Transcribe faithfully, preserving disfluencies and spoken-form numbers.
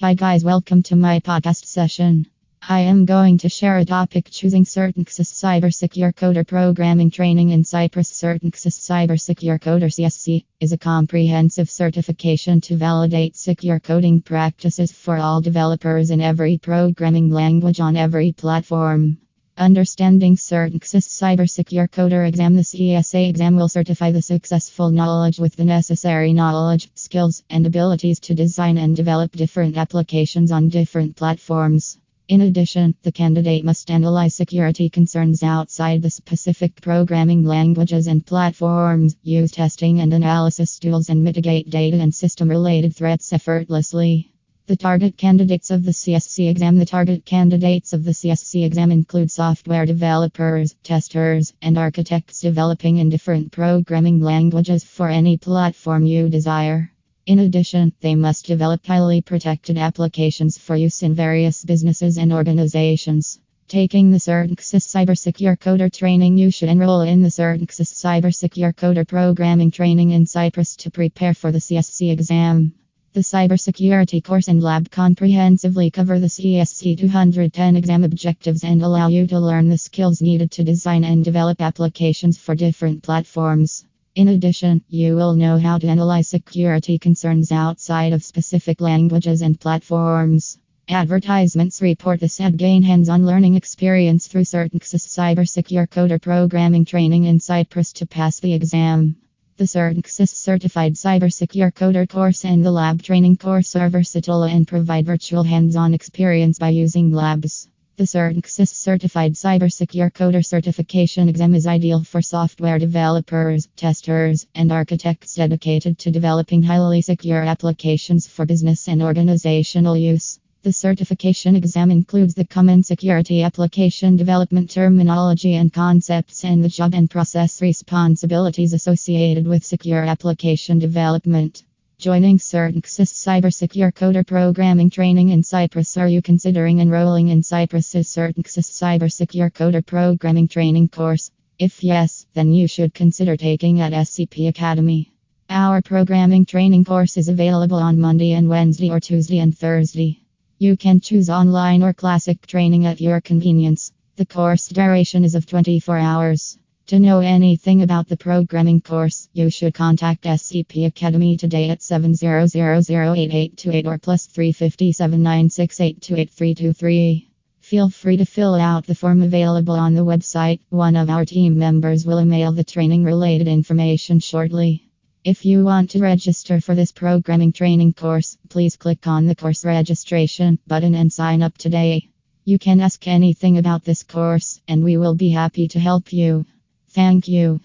Hi guys, welcome to my podcast session. I am going to share a topic choosing CertNexus Cyber Secure Coder programming training in Cyprus. CertNexus Cyber Secure Coder C S C is a comprehensive certification to validate secure coding practices for all developers in every programming language on every platform. Understanding CertNexus Cyber Secure Coder exam. The C S A exam will certify the successful knowledge with the necessary knowledge, skills, and abilities to design and develop different applications on different platforms. In addition, the candidate must analyze security concerns outside the specific programming languages and platforms, use testing and analysis tools, and mitigate data and system-related threats effortlessly. The target candidates of the C S C exam. The target candidates of the C S C exam include software developers, testers, and architects developing in different programming languages for any platform you desire. In addition, they must develop highly protected applications for use in various businesses and organizations. Taking the CertNexus Cyber Secure Coder training, you should enroll in the CertNexus Cyber Secure Coder programming training in Cyprus to prepare for the C S C exam. The cybersecurity course and lab comprehensively cover the C S C two hundred ten exam objectives and allow you to learn the skills needed to design and develop applications for different platforms. In addition, you will know how to analyze security concerns outside of specific languages and platforms. Advertisements report this ad. Gain hands-on learning experience through CertNexus Cyber Secure Coder programming training in Cyprus to pass the exam. The CertNexus Certified Cyber Secure Coder course and the Lab Training course are versatile and provide virtual hands-on experience by using labs. The CertNexus Certified Cyber Secure Coder certification exam is ideal for software developers, testers, and architects dedicated to developing highly secure applications for business and organizational use. The certification exam includes the common security application development terminology and concepts and the job and process responsibilities associated with secure application development. Joining CertNexus Cyber Secure Coder programming training in Cyprus. Are you considering enrolling in Cyprus's CertNexus Cyber Secure Coder programming training course? If yes, then you should consider taking at S C P Academy. Our programming training course is available on Monday and Wednesday or Tuesday and Thursday. You can choose online or classic training at your convenience. The course duration is of twenty-four hours. To know anything about the programming course, you should contact S C P Academy today at seven zero zero zero eight eight two eight or plus three five seven nine six eight two eight three two three. Feel free to fill out the form available on the website. One of our team members will email the training-related information shortly. If you want to register for this programming training course, please click on the course registration button and sign up today. You can ask anything about this course, and we will be happy to help you. Thank you.